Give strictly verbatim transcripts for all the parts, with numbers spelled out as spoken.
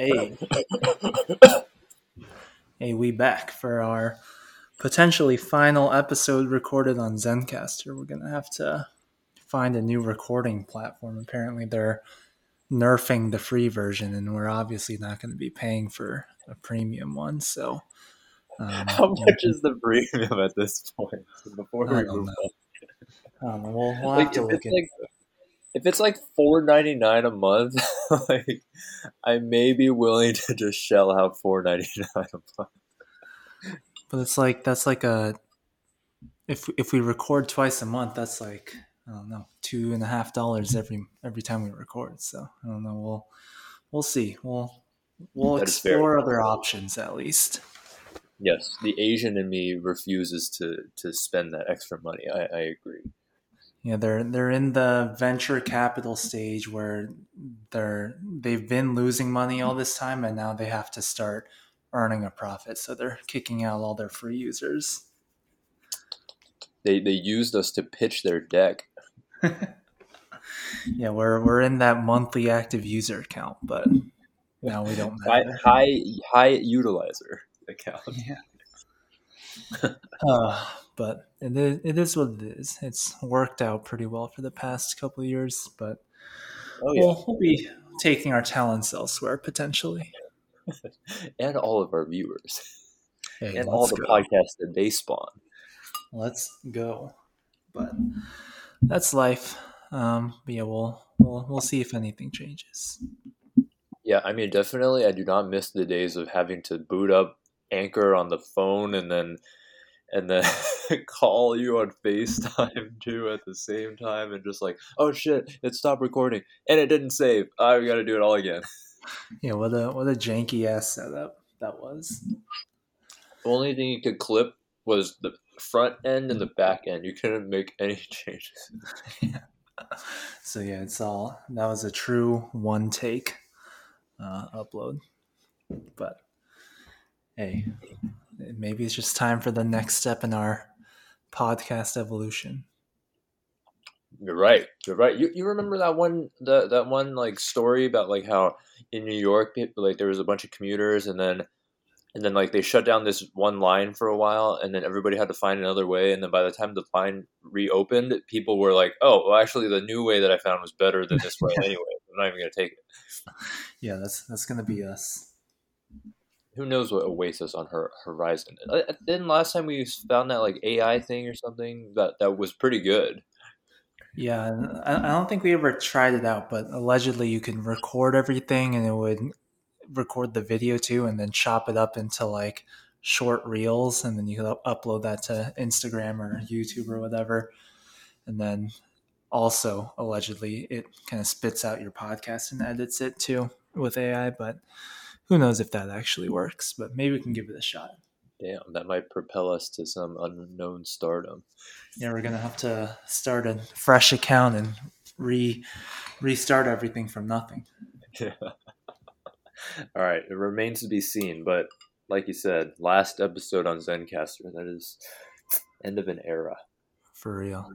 Hey. Hey, we back for our potentially final episode recorded on Zencastr. We're going to have to find a new recording platform. Apparently they're nerfing the free version, and we're obviously not going to be paying for a premium one. So, um, how much yeah. is the premium at this point? Before we move on, um, we'll, we'll like, have to look at like, if it's like four ninety-nine a month, like I may be willing to just shell out four ninety-nine a month. But it's like that's like a if if we record twice a month, that's like, I don't know, two and a half dollars every every time we record. So I don't know. We'll we'll see. We'll we'll that explore other options at least. Yes, the Asian in me refuses to to spend that extra money. I, I agree. Yeah, they're they're in the venture capital stage where they're they've been losing money all this time, and now they have to start earning a profit. So they're kicking out all their free users. They they used us to pitch their deck. Yeah, we're we're in that monthly active user account, but now we don't high high, high utilizer account. Yeah, uh, but it is, it is what it is. It's worked out pretty well for the past couple of years, but oh, yeah. we'll, we'll be taking our talents elsewhere potentially, and all of our viewers, hey, and all the go. podcasts that they spawn. Let's go, but. That's life. Um, but yeah, we'll, we'll we'll see if anything changes. Yeah, I mean, definitely, I do not miss the days of having to boot up Anchor on the phone and then and then call you on FaceTime too at the same time, and just like, oh shit, it stopped recording and it didn't save. I've got to do it all again. Yeah, what a what a janky ass setup that was. The only thing you could clip was the front end and the back end. You couldn't make any changes. Yeah. So yeah, it's all that was a true one take uh upload. But hey, maybe it's just time for the next step in our podcast evolution. You're right. You're right. You you remember that one the that one like story about like how in New York like there was a bunch of commuters, and then And then, like, they shut down this one line for a while, and then everybody had to find another way. And then by the time the line reopened, people were like, oh, well, actually, the new way that I found was better than this way anyway. I'm not even going to take it. Yeah, that's that's going to be us. Who knows what awaits us on her horizon. Then last time we found that, like, A I thing or something that, that was pretty good. Yeah, I don't think we ever tried it out, but allegedly you can record everything, and it would record the video too, and then chop it up into like short reels, and then you can up- upload that to Instagram or YouTube or whatever. And then also allegedly it kind of spits out your podcast and edits it too with A I, but who knows if that actually works, but maybe we can give it a shot. Damn, that might propel us to some unknown stardom. Yeah, we're gonna have to start a fresh account and re restart everything from nothing. Yeah. All right, it remains to be seen, but like you said, last episode on Zencastr, that is end of an era. For real.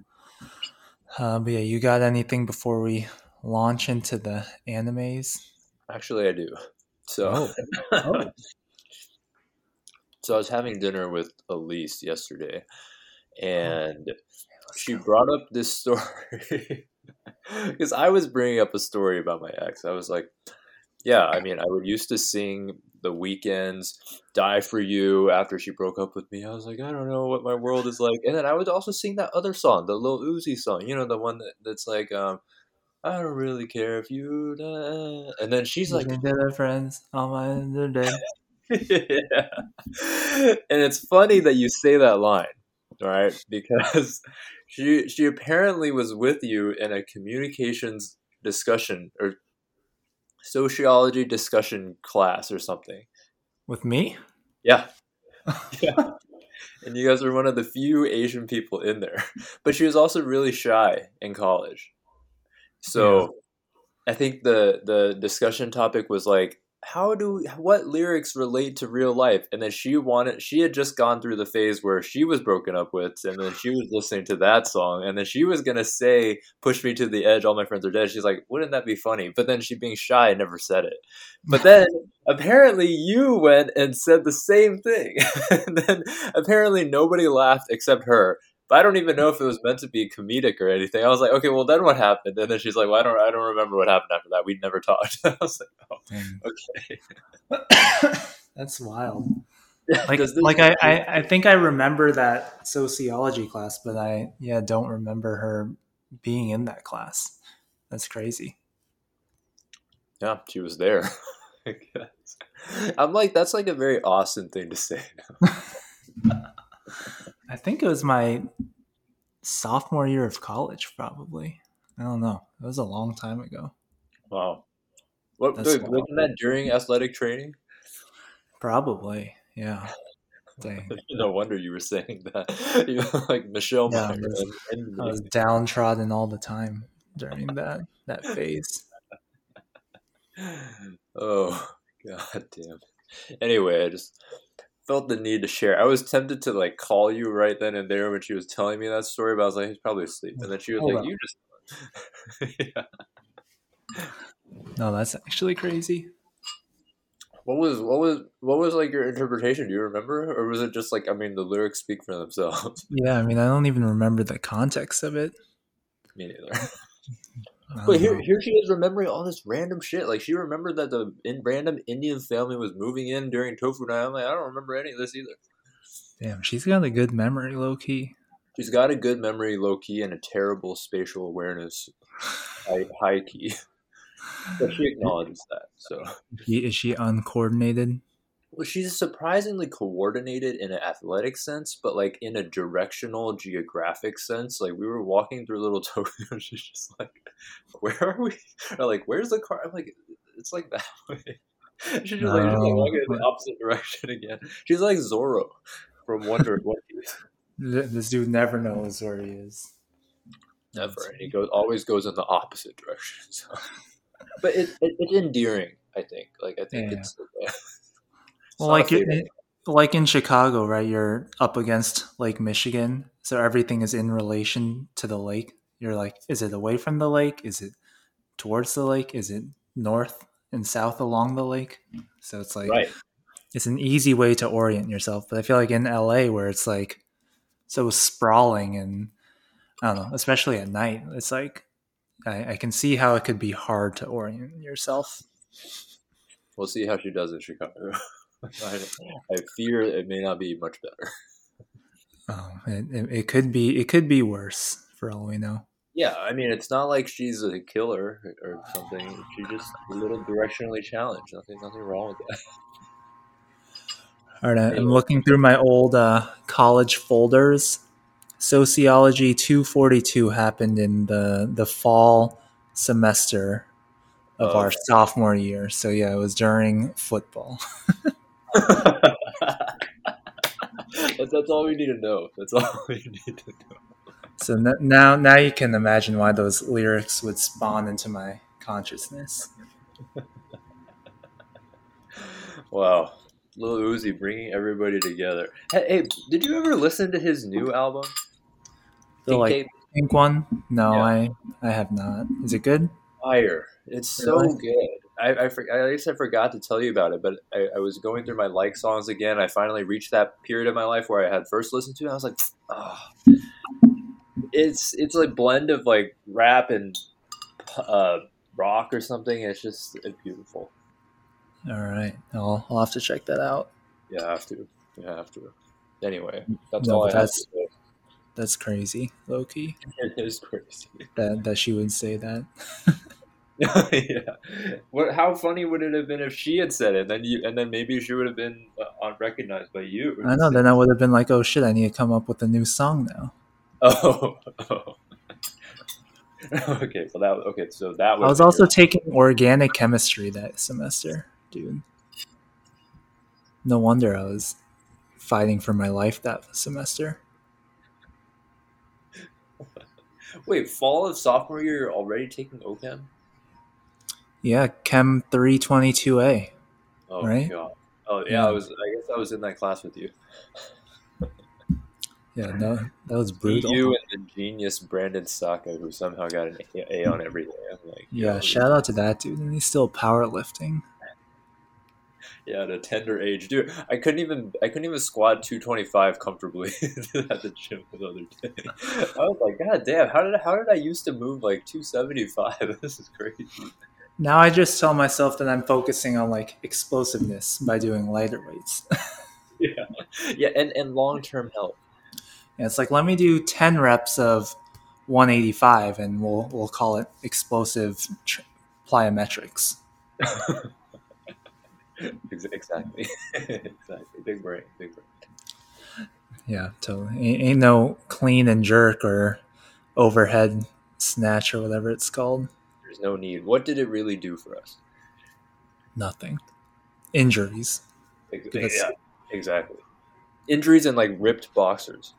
Uh, but yeah, you got anything before we launch into the animes? Actually, I do. So, oh. Oh. So I was having dinner with Elise yesterday, and oh. she brought up this story. Because I was bringing up a story about my ex. I was like... Yeah, I mean, I would used to sing The Weeknd's Die For You after she broke up with me. I was like, I don't know what my world is like. And then I would also sing that other song, the Lil Uzi song. You know, the one that, that's like, um, I don't really care if you die. And then she's like, "Together friends on my other day." Yeah. And it's funny that you say that line, right? Because she she apparently was with you in a communications discussion or sociology discussion class or something with me. Yeah. Yeah. And you guys were one of the few Asian people in there, but she was also really shy in college. So yeah. I think the, the discussion topic was like how do we, what lyrics relate to real life? And then she wanted, she had just gone through the phase where she was broken up with, and then she was listening to that song, and then she was going to say, push me to the edge, all my friends are dead. She's like, wouldn't that be funny? But then she being shy never said it. But then apparently you went and said the same thing. And then apparently nobody laughed except her. But I don't even know if it was meant to be comedic or anything. I was like, okay, well, then what happened? And then she's like, well, I don't, I don't remember what happened after that. We never talked. I was like, oh, Dang. Okay. That's wild. Yeah, like, like I, I, I think I remember that sociology class, but I, yeah, don't remember her being in that class. That's crazy. Yeah, she was there. I guess. I'm like, that's like a very Austin thing to say. I think it was my sophomore year of college, probably. I don't know. It was a long time ago. Wow. What, wait, wasn't that during athletic training? Probably, yeah. Dang. No wonder you were saying that. You know, like Michelle. Yeah, I was, I was downtrodden all the time during that that phase. Oh, God damn. Anyway, I just... felt the need to share. I was tempted to like call you right then and there when she was telling me that story, but I was like, he's probably asleep. And then she was Hold like, up. You just... yeah. No, that's actually crazy. What was, what was, what was like your interpretation? Do you remember? Or was it just like, I mean, the lyrics speak for themselves. Yeah. I mean, I don't even remember the context of it. Me neither. But here, here she is remembering all this random shit. Like, she remembered that the in random Indian family was moving in during Tofu Night. I'm like, I don't remember any of this either. Damn, she's got a good memory, low-key. She's got a good memory, low-key, and a terrible spatial awareness, high-key. But she acknowledges that, so. Is she uncoordinated? Well, she's surprisingly coordinated in an athletic sense, but like in a directional geographic sense. Like, we were walking through Little Tokyo and she's just like, where are we? Or like, where's the car? I'm like, it's like that way. She's just no. like, just like walking in the opposite direction again. She's like Zorro from Wonder Woman. This dude never knows where he is. Never. And he goes always goes in the opposite direction. So. But it, it it's endearing, I think. Like I think yeah. it's yeah. Well, like it, like in Chicago, right? You're up against Lake Michigan, so everything is in relation to the lake. You're like, is it away from the lake? Is it towards the lake? Is it north and south along the lake? So it's like, right. It's an easy way to orient yourself. But I feel like in L A, where it's like so sprawling, and I don't know, especially at night, it's like I, I can see how it could be hard to orient yourself. We'll see how she does in Chicago. I, I fear it may not be much better. Oh, it, it, it could be. It could be worse for all we know. Yeah, I mean, it's not like she's a killer or something. She's just a little directionally challenged. Nothing, nothing wrong with that. All right, I'm looking through my old uh, college folders. Sociology two forty-two happened in the the fall semester of oh, our okay. sophomore year. So yeah, it was during football. that's, that's all we need to know. That's all we need to know. So n- now, now you can imagine why those lyrics would spawn into my consciousness. Wow, Lil Uzi bringing everybody together. Hey, hey, did you ever listen to his new album? The Pink, like, Pink one? No, yeah. I, I have not. Is it good? Fire! It's so really? good. I, I, I guess I forgot to tell you about it, but I, I was going through my like songs again. I finally reached that period of my life where I had first listened to it. And I was like, oh, it's it's like blend of like rap and uh, rock or something. It's just it's beautiful. All right, I'll I'll have to check that out. Yeah, I have to. Yeah, I have to. Anyway, that's no, all I that's, have to do. That's crazy, low-key. It is crazy that that she would say that. Yeah, what? How funny would it have been if she had said it? Then you, and then maybe she would have been uh, unrecognized by you. I know. Then I would have been like, "Oh shit! I need to come up with a new song now." Oh, oh. Okay. So that okay. So that was. I was also your... taking organic chemistry that semester, dude. No wonder I was fighting for my life that semester. Wait, fall of sophomore year, you're already taking O chem? Yeah, Chem three twenty-two A. Oh, right? God. Oh, yeah, yeah. I was. I guess I was in that class with you. Yeah, no, that was brutal. You and the genius Brandon Saka, who somehow got an A on everything. I'm like, yeah, shout out to that dude. And he's still powerlifting. Yeah, at a tender age, dude. I couldn't even I couldn't even squat two twenty-five comfortably at the gym the other day. I was like, God damn, how did I, how did I used to move like two seventy-five? This is crazy. Now I just tell myself that I'm focusing on like explosiveness by doing lighter weights. yeah, yeah, and, and long term health. Yeah, it's like, let me do ten reps of one eighty-five, and we'll we'll call it explosive tri- plyometrics. Exactly. Exactly. Big brain. Big brain. Yeah, totally. Ain't, ain't no clean and jerk or overhead snatch or whatever it's called. There's no need. What did it really do for us? Nothing. Injuries. Exactly. Yeah, exactly. Injuries and like ripped boxers.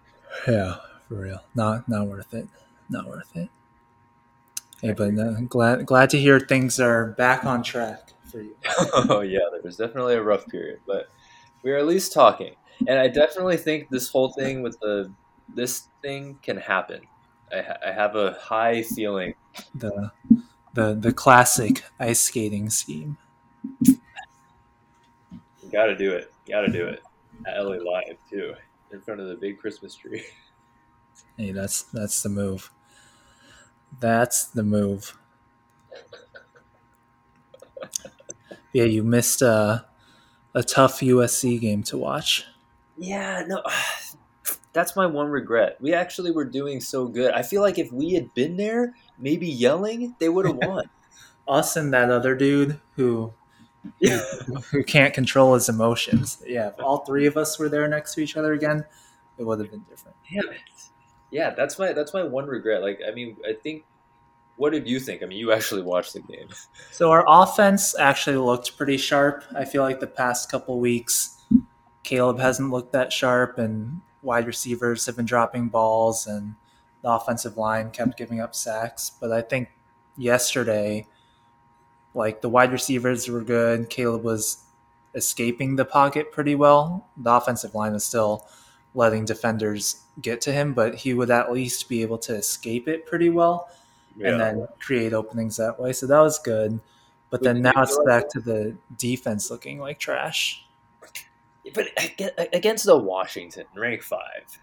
Yeah, for real. Not not worth it. Not worth it. Hey, but no, glad glad to hear things are back on track. Oh yeah, there was definitely a rough period, but we are at least talking, and I definitely think this whole thing with the this thing can happen. I, ha- I have a high feeling. The the the classic ice skating scheme. You gotta do it. You gotta do it at L A Live too, in front of the big Christmas tree. Hey, that's that's the move. That's the move. Yeah, you missed a, a tough U S C game to watch. Yeah, no, that's my one regret. We actually were doing so good. I feel like if we had been there, maybe yelling, they would have won. Us and that other dude who, who who can't control his emotions. Yeah, if all three of us were there next to each other again, it would have been different. Damn it. Yeah, that's my that's my one regret. Like, I mean, I think. What did you think? I mean, you actually watched the game. So our offense actually looked pretty sharp. I feel like the past couple weeks, Caleb hasn't looked that sharp, and wide receivers have been dropping balls, and the offensive line kept giving up sacks. But I think yesterday, like the wide receivers were good. Caleb was escaping the pocket pretty well. The offensive line was still letting defenders get to him, but he would at least be able to escape it pretty well. Yeah. And then create openings that way. So that was good. But then now it's back to the defense looking like trash. But against the Washington, rank five.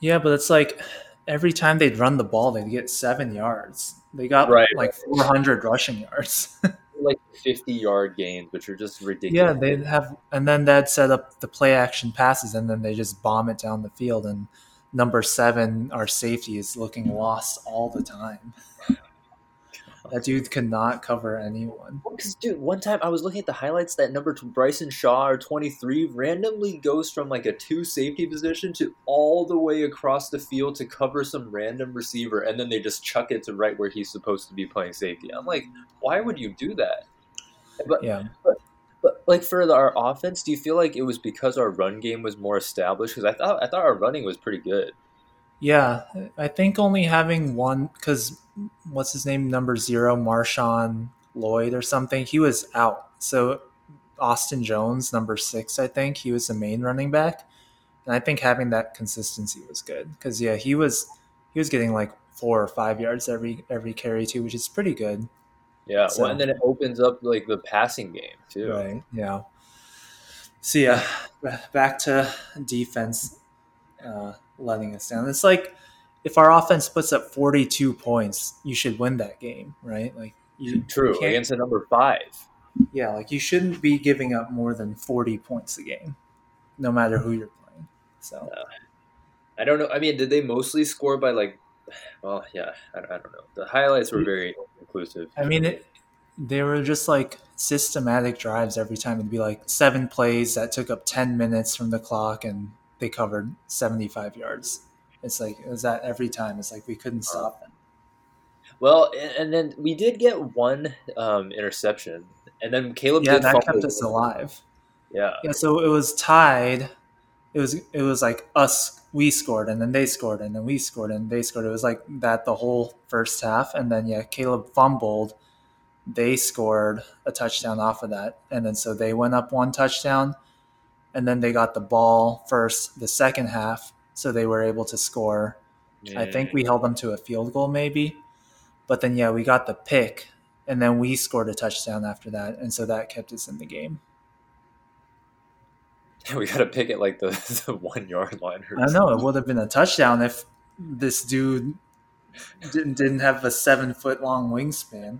Yeah, but it's like every time they'd run the ball, they'd get seven yards. They got right. like four hundred rushing yards. Like fifty-yard gains, which are just ridiculous. Yeah, they'd have – and then they'd set up the play-action passes, and then they just bomb it down the field and – number seven, our safety, is looking lost all the time. That dude could not cover anyone. Because, dude, one time I was looking at the highlights, that number two, Bryson Shaw, or twenty-three, randomly goes from like a two safety position to all the way across the field to cover some random receiver, and then they just chuck it to right where he's supposed to be playing safety. I'm like, why would you do that? But, yeah. But, But like for the, our offense, do you feel like it was because our run game was more established? Because I thought I thought our running was pretty good. Yeah, I think only having one, because what's his name, number zero, Marshawn Lloyd or something, he was out. So Austin Jones, number six, I think he was the main running back, and I think having that consistency was good. Because yeah, he was he was getting like four or five yards every every carry too, which is pretty good. Yeah, so, well, and then it opens up like the passing game too. Right. Yeah. So yeah, back to defense uh, letting us down. It's like if our offense puts up forty-two points, you should win that game, right? Like you true you against a number five. Yeah, like you shouldn't be giving up more than forty points a game, no matter who you're playing. So uh, I don't know. I mean, did they mostly score by like? Well, yeah, I, I don't know. The highlights were very inclusive. I mean, it, they were just like systematic drives every time. It'd be like seven plays that took up ten minutes from the clock, and they covered seventy-five yards. It's like it was that every time. It's like we couldn't stop them. Well, and then we did get one um, interception, and then Caleb. Yeah, did that kept us alive. Yeah. Yeah. So it was tied. It was it was like us. We scored, and then they scored, and then we scored, and they scored. It was like that the whole first half. And then, yeah, Caleb fumbled, they scored a touchdown off of that. And then so they went up one touchdown, and then they got the ball first the second half, so they were able to score. Yeah. I think we held them to a field goal maybe. But then, yeah, we got the pick, and then we scored a touchdown after that, and so that kept us in the game. We got to pick it like the, the one-yard line. Or I know. Something. It would have been a touchdown if this dude didn't, didn't have a seven-foot-long wingspan.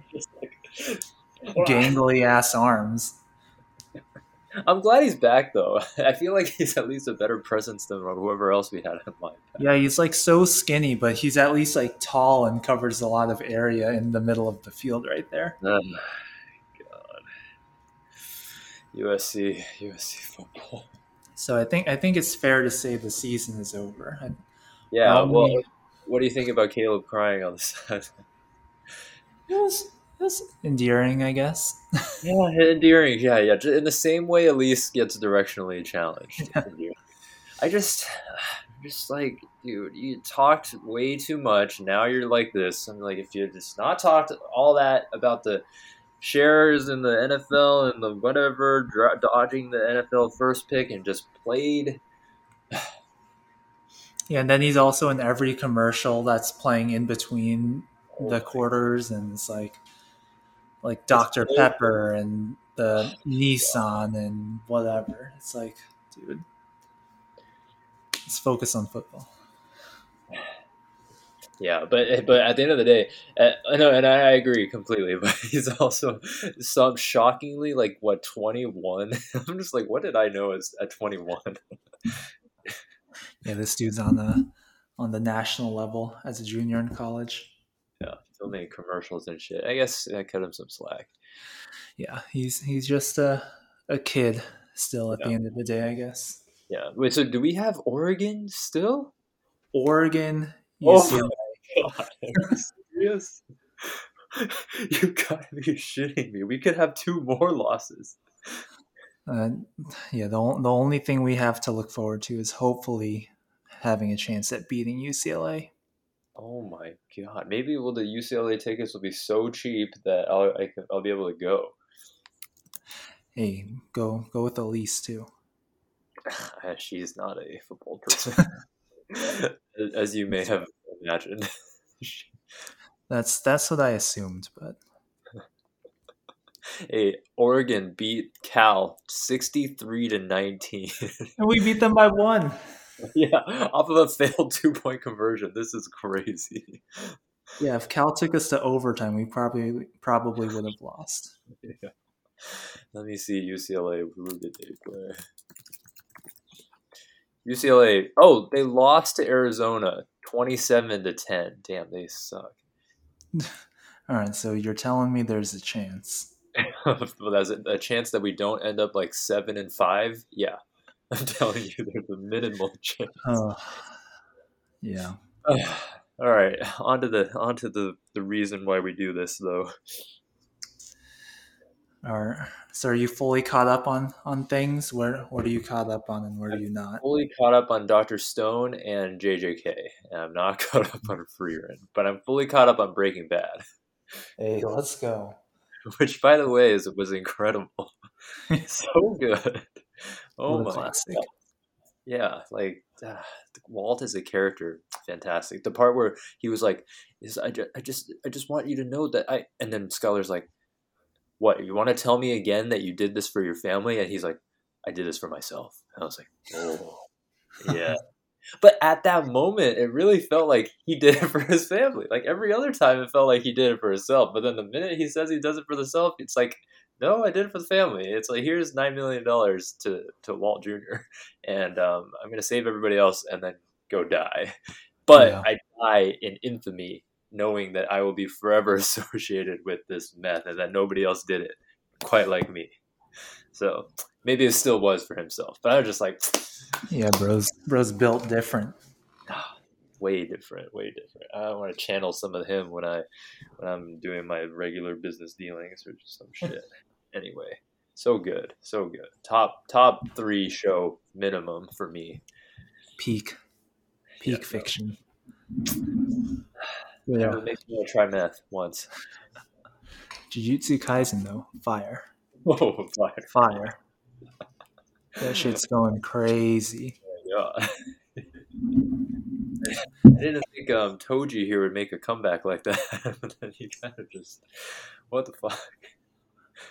Gangly-ass arms. I'm glad he's back, though. I feel like he's at least a better presence than whoever else we had in mind. Yeah, he's, like, so skinny, but he's at least, like, tall and covers a lot of area in the middle of the field right there. Oh, my God. U S C, U S C football. So I think I think it's fair to say the season is over. I, yeah, um, well, what do you think about Caleb crying on the side? It was... That's endearing, I guess. Yeah, endearing. Yeah, yeah. In the same way, Elise gets directionally challenged. Yeah. I just, just like, dude, you talked way too much. Now you're like this. I'm like, if you just not talked all that about the shares in the N F L and the whatever, dodging the N F L first pick and just played. Yeah, and then he's also in every commercial that's playing in between oh, the quarters, and it's like, like Doctor Pepper and the Nissan and whatever. It's like, dude, let's focus on football. Yeah, but but at the end of the day, I know, and I agree completely. But he's also some shockingly like what twenty-one. I'm just like, what did I know as at twenty-one? Yeah, this dude's on the on the national level as a junior in college. Yeah, filming commercials and shit. I guess I cut him some slack. Yeah, he's he's just a a kid still at yeah. the end of the day, I guess. Yeah. Wait, so do we have Oregon still? Oregon, U C L A. Oh my God. Are you serious? You gotta be shitting me. We could have two more losses. Uh, yeah, the the only thing we have to look forward to is hopefully having a chance at beating U C L A. Oh my God! Maybe will the U C L A tickets will be so cheap that I'll I can, I'll be able to go. Hey, go go with Elise too. She's not a football person, as you may have imagined. That's that's what I assumed, but. Hey, Oregon beat Cal sixty-three to nineteen, and we beat them by one. Yeah, off of a failed two-point conversion. This is crazy. Yeah, if Cal took us to overtime, we probably probably would have lost. Yeah. Let me see U C L A. Who did they play? U C L A. Oh, they lost to Arizona, twenty-seven to ten. Damn, they suck. All right, so you're telling me there's a chance. Well, that's a, a chance that we don't end up like seven and five. Yeah. I'm telling you, there's a minimal chance. Uh, yeah. Uh, all right, onto the onto the, the reason why we do this, though. All right. So, are you fully caught up on, on things? Where what are you caught up on, and where I'm are you not? Fully caught up on Doctor Stone and J J K, and I'm not caught up on Frieren, but I'm fully caught up on Breaking Bad. Hey, let's go. Which, by the way, is was incredible. So good. Oh my God. Yeah, like uh, Walt is a character, fantastic. The part where he was like, "Is I, ju- I just I just want you to know that I," and then Skyler's like, "What, you want to tell me again that you did this for your family?" And he's like, "I did this for myself." And I was like, "Oh, yeah." But at that moment, it really felt like he did it for his family. Like every other time, it felt like he did it for himself. But then the minute he says he does it for himself, it's like, no, I did it for the family. It's like, here's nine million dollars to, to Walt Junior And um, I'm going to save everybody else and then go die. But yeah. I die in infamy knowing that I will be forever associated with this meth and that nobody else did it quite like me. So maybe it still was for himself. But I was just like... Yeah, bro's, bro's built different. Way different, way different. I want to channel some of him when I, when I'm doing my regular business dealings or just some shit. Anyway, so good, so good. Top, top three show minimum for me. Peak, peak yeah, fiction. So. Yeah. It makes me try meth once. Jujutsu Kaisen, though, fire. Oh, fire. Fire. That shit's going crazy. Yeah. I didn't think um, Toji here would make a comeback like that. But then he kind of just, what the fuck?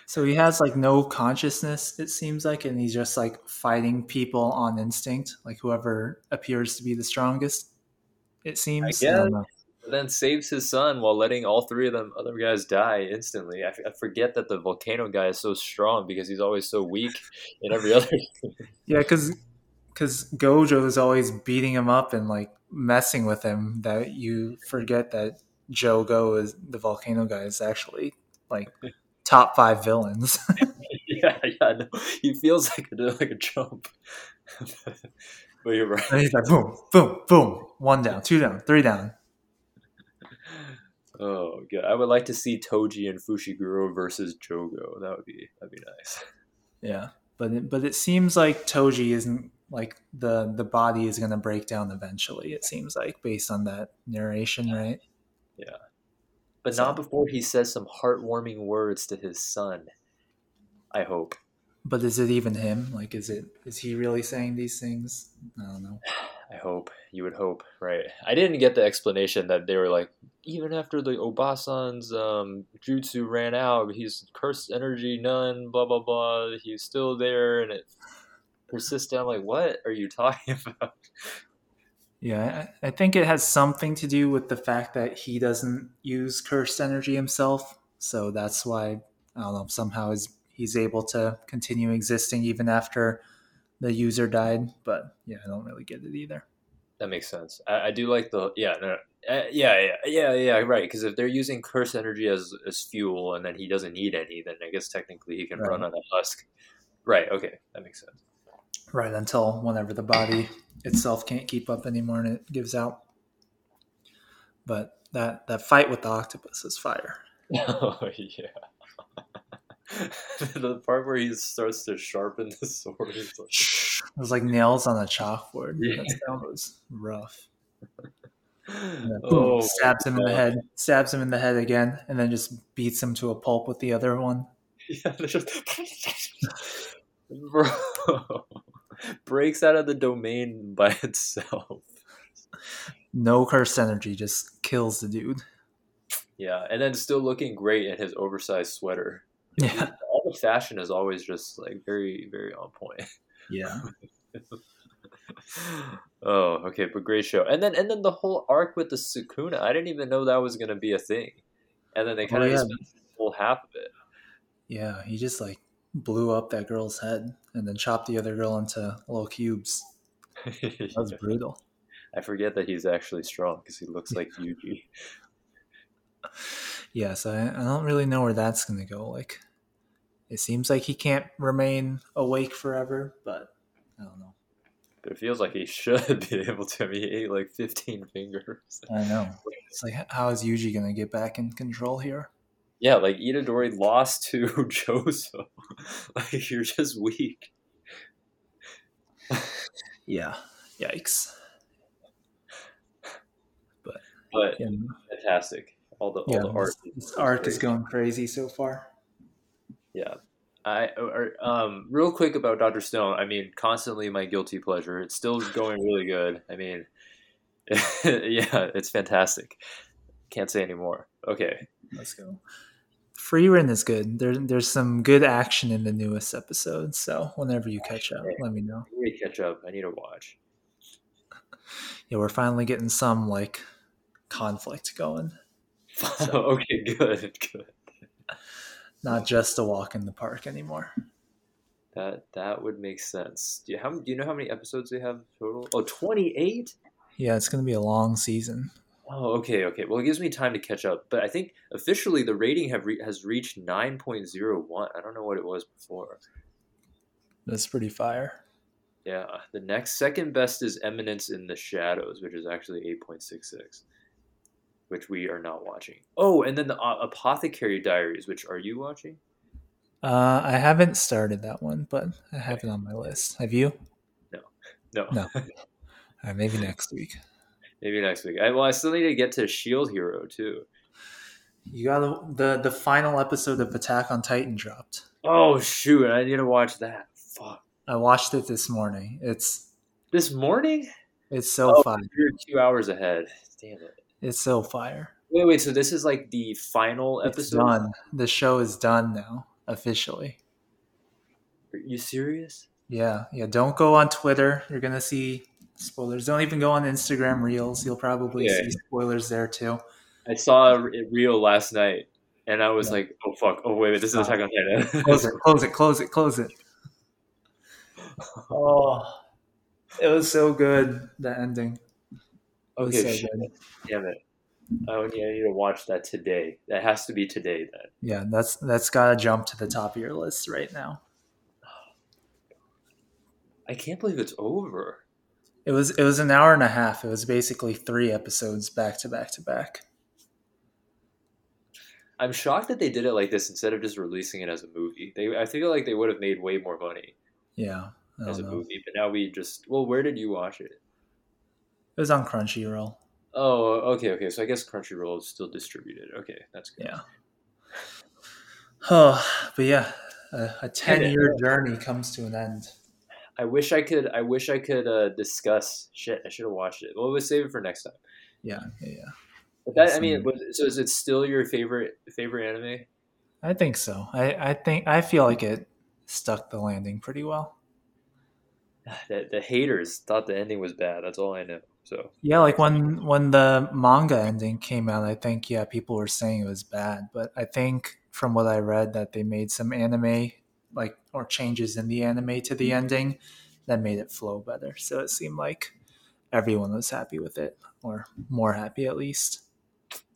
So he has like no consciousness, it seems like, and he's just like fighting people on instinct, like whoever appears to be the strongest, it seems. I guess. I don't know. Then saves his son while letting all three of them other guys die instantly. I, f- I forget that the volcano guy is so strong because he's always so weak in every other. Yeah, because because Gojo is always beating him up and like messing with him, that you forget that Jogo, is the volcano guy, is actually like top five villains. yeah, yeah, no, he feels like a like a chump. But you're right. And he's like boom, boom, boom, one down, two down, three down. Oh god, I would like to see Toji and Fushiguro versus Jogo. That would be that'd be nice. Yeah, but it, but it seems like Toji isn't like the the body is gonna break down eventually. It seems like, based on that narration, right? Yeah, but so, not before he says some heartwarming words to his son. I hope. But is it even him? Like, is it is he really saying these things? I don't know. I hope. You would hope, right? I didn't get the explanation that they were like, even after the Obasan's um, jutsu ran out, he's cursed energy, none, blah, blah, blah. He's still there, and it persisted. I'm like, what are you talking about? Yeah, I, I think it has something to do with the fact that he doesn't use cursed energy himself. So that's why, I don't know, somehow he's, he's able to continue existing even after the user died, but yeah, I don't really get it either. That makes sense. I, I do like the yeah, no, no, uh, yeah, yeah, yeah, yeah, right. Because if they're using curse energy as as fuel, and then he doesn't need any, then I guess technically he can right. run on that husk. Right. Okay, that makes sense. Right, until whenever the body itself can't keep up anymore and it gives out. But that that fight with the octopus is fire. Oh yeah. The part where he starts to sharpen the sword. Like, it was like nails on a chalkboard. Yeah. That was rough. Then, oh, boom, stabs him God. in the head. Stabs him in the head again, and then just beats him to a pulp with the other one. Yeah, just... Bro. Breaks out of the domain by itself. No cursed energy, just kills the dude. Yeah, and then still looking great in his oversized sweater. Yeah, all the fashion is always just like very, very on point. Yeah. Oh, okay, but great show. And then, and then the whole arc with the Sukuna, I didn't even know that was gonna be a thing. And then they kind oh, of yeah. just spent the whole half of it. Yeah, he just like blew up that girl's head and then chopped the other girl into little cubes. That was brutal. I forget that he's actually strong because he looks like Yuji. Yeah, so I, I don't really know where that's going to go. Like, it seems like he can't remain awake forever, but I don't know. But it feels like he should be able to. I mean, he ate like fifteen fingers. I know. It's like, how is Yuji going to get back in control here? Yeah, like Itadori lost to Jozo. Like, you're just weak. Yeah. Yikes. But, but yeah. Fantastic. All the, all yeah, the art, this, this art is going crazy so far. Yeah. I or, um real quick about Doctor Stone. I mean, constantly my guilty pleasure. It's still going really good. I mean, yeah, it's fantastic. Can't say any more. Okay, let's go. Frieren is good. There, there's some good action in the newest episode. So whenever you catch up, okay. Let me know. I need to catch up. I need to watch. Yeah, we're finally getting some like conflict going. So, okay, good, good. Not just a walk in the park anymore. That that would make sense. Do you, how, do you know how many episodes they have total? Oh, twenty-eight? Yeah, it's going to be a long season. Oh, okay, okay. Well, it gives me time to catch up. But I think officially the rating have re- has reached nine point oh one. I don't know what it was before. That's pretty fire. Yeah. The next second best is Eminence in the Shadows, which is actually eight point six six. Which we are not watching. Oh, and then the uh, Apothecary Diaries, which are you watching? Uh, I haven't started that one, but I have okay. it on my list. Have you? No. No. No. All right, maybe next week. Maybe next week. I, well, I still need to get to Shield Hero, too. You got the the final episode of Attack on Titan dropped. Oh shoot! I need to watch that. Fuck. I watched it this morning. It's this morning. It's so oh, fire. You're two hours ahead. Damn it! It's so fire. Wait, wait. So this is like the final episode. It's done. The show is done now, officially. Are you serious? Yeah, yeah. Don't go on Twitter. You're gonna see spoilers. Don't even go on Instagram Reels. You'll probably yeah. see spoilers there too. I saw a reel last night, and I was yeah. like, "Oh fuck! Oh wait, wait this is Attack on Titan." Close it! Close it! Close it! Close it! Oh, it was so good. The ending. Okay, so shit. Good. Damn it! Oh yeah, I need to watch that today. That has to be today then. Yeah, that's that's gotta jump to the top of your list right now. I can't believe it's over. It was it was an hour and a half. It was basically three episodes back to back to back. I'm shocked that they did it like this instead of just releasing it as a movie. They, I feel like they would have made way more money. Yeah, as a know. movie. But now we just well, where did you watch it? It was on Crunchyroll. Oh, okay, okay. So I guess Crunchyroll is still distributed. Okay, that's good. Yeah. Oh, but yeah, a, a ten-year journey comes to an end. I wish I could. I wish I could uh, discuss shit. I should have watched it. Well, we'll save it for next time. Yeah, yeah. yeah. But that, I mean, was, so is it still your favorite favorite anime? I think so. I, I think I feel like it stuck the landing pretty well. The, the haters thought the ending was bad. That's all I know. So yeah, like when when the manga ending came out, I think yeah, people were saying it was bad. But I think from what I read, that they made some anime like or changes in the anime to the ending that made it flow better. So it seemed like everyone was happy with it, or more happy at least.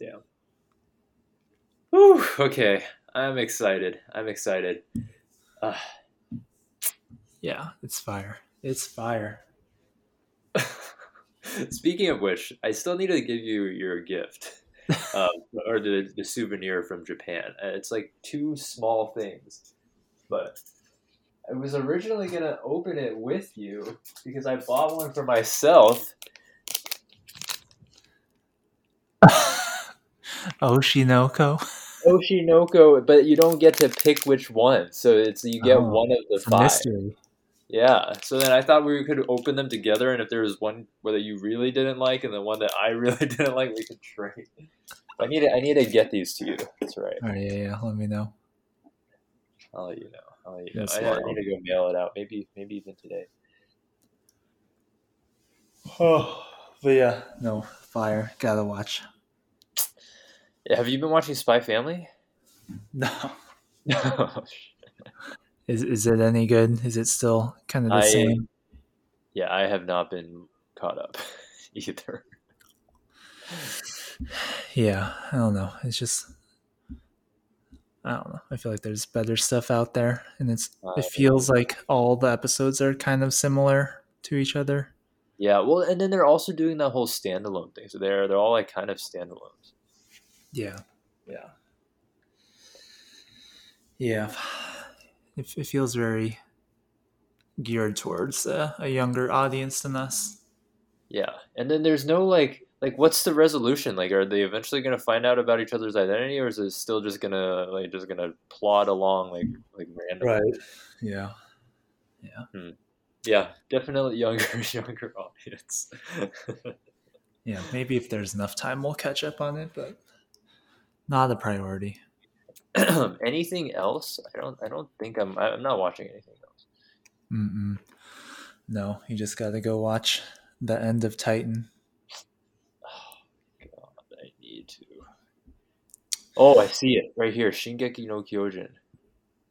Yeah. Whew, okay. I'm excited. I'm excited. Uh, yeah, it's fire. It's fire. Speaking of which, I still need to give you your gift um, or the, the souvenir from Japan. It's like two small things, but I was originally going to open it with you because I bought one for myself. Oshinoko. Oshinoko, but you don't get to pick which one. So it's you get oh, one of the five. Mystery. Yeah. So then I thought we could open them together, and if there was one whether you really didn't like and the one that I really didn't like, we could trade. I need to, I need to get these to you. That's right. All right, yeah, yeah. Let me know. I'll let you know. I'll let you know. I, I need to go mail it out. Maybe maybe even today. Oh, but yeah, no, fire. Gotta watch. Have you been watching Spy Family? No. No. Is is it any good? Is it still kind of the I, same? Yeah, I have not been caught up either. Yeah, I don't know. It's just I don't know. I feel like there's better stuff out there, and it's uh, it feels like all the episodes are kind of similar to each other. Yeah, well, and then they're also doing that whole standalone thing. So they're they're all like kind of standalones. Yeah, yeah, yeah. It, it feels very geared towards uh, a younger audience than us. Yeah, and then there's no like, like what's the resolution? Like, are they eventually gonna find out about each other's identity, or is it still just gonna like just gonna plod along like like randomly? Right. Yeah. Yeah. Hmm. Yeah. Definitely younger, younger audience. Yeah. Maybe if there's enough time, we'll catch up on it, but. Not a priority. Anything else? I don't. I don't think I'm. I'm not watching anything else. Mm-mm. No, you just gotta go watch the end of Titan. Oh God, I need to. Oh, I see it right here. Shingeki no Kyojin,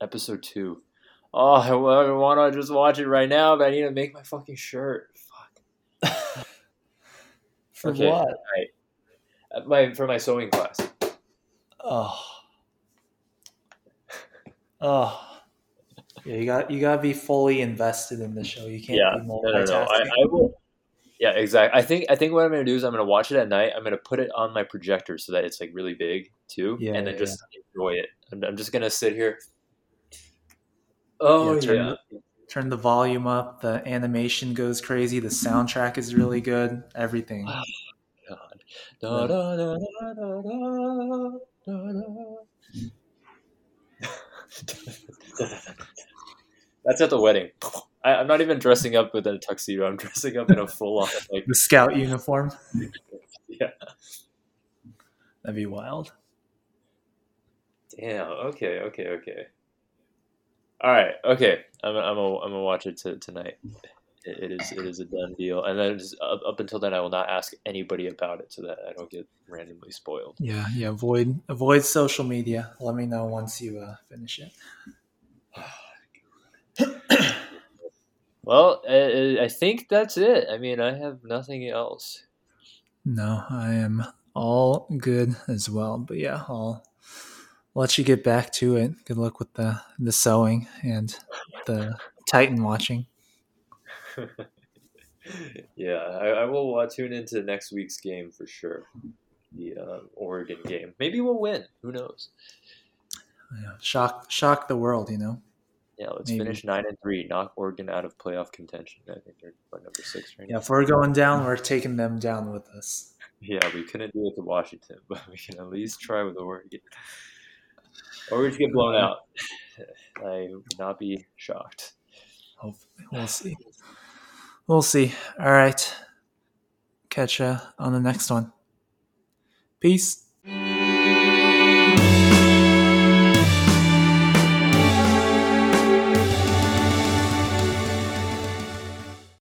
episode two. Oh, I want to just watch it right now, but I need to make my fucking shirt. Fuck. For okay, what? I, my for my sewing class. Oh, oh, yeah! You got you gotta be fully invested in the show. You can't. Yeah, be no, no, no. I, I will. Yeah, exactly. I think I think what I'm gonna do is I'm gonna watch it at night. I'm gonna put it on my projector so that it's like really big too, yeah, and then yeah, just yeah. enjoy it. I'm, I'm just gonna sit here. Oh yeah, turn, yeah! Turn the volume up. The animation goes crazy. The soundtrack is really good. Everything. Oh, God. Da, da, da, da, da, da. That's at the wedding. I, I'm not even dressing up with a tuxedo. I'm dressing up in a full-on like the scout uniform. Yeah, that'd be wild. Damn. Okay. Okay. Okay. All right. Okay. I'm. I'm. A, I'm gonna watch it t- tonight. It, it is. It is a done deal. And then just up, up until then, I will not ask anybody about it so that I don't get randomly spoiled. Yeah. Yeah. Avoid. Avoid social media. Let me know once you uh, finish it. Well, I, I think that's it. I mean, I have nothing else. No, I am all good as well. But yeah, I'll let you get back to it. Good luck with the, the sewing and the Titan watching. Yeah, I, I will uh, tune into next week's game for sure. The uh, Oregon game. Maybe we'll win. Who knows? Yeah, shock, shock the world, you know? Yeah, let's Maybe. finish nine and three. Knock Oregon out of playoff contention. I think they're like number six right now. Yeah, if we're going down, we're taking them down with us. Yeah, we couldn't do it to Washington, but we can at least try with Oregon. Or we just get blown out. I would not be shocked. Hopefully, we'll see. We'll see. All right, catch ya on the next one. Peace.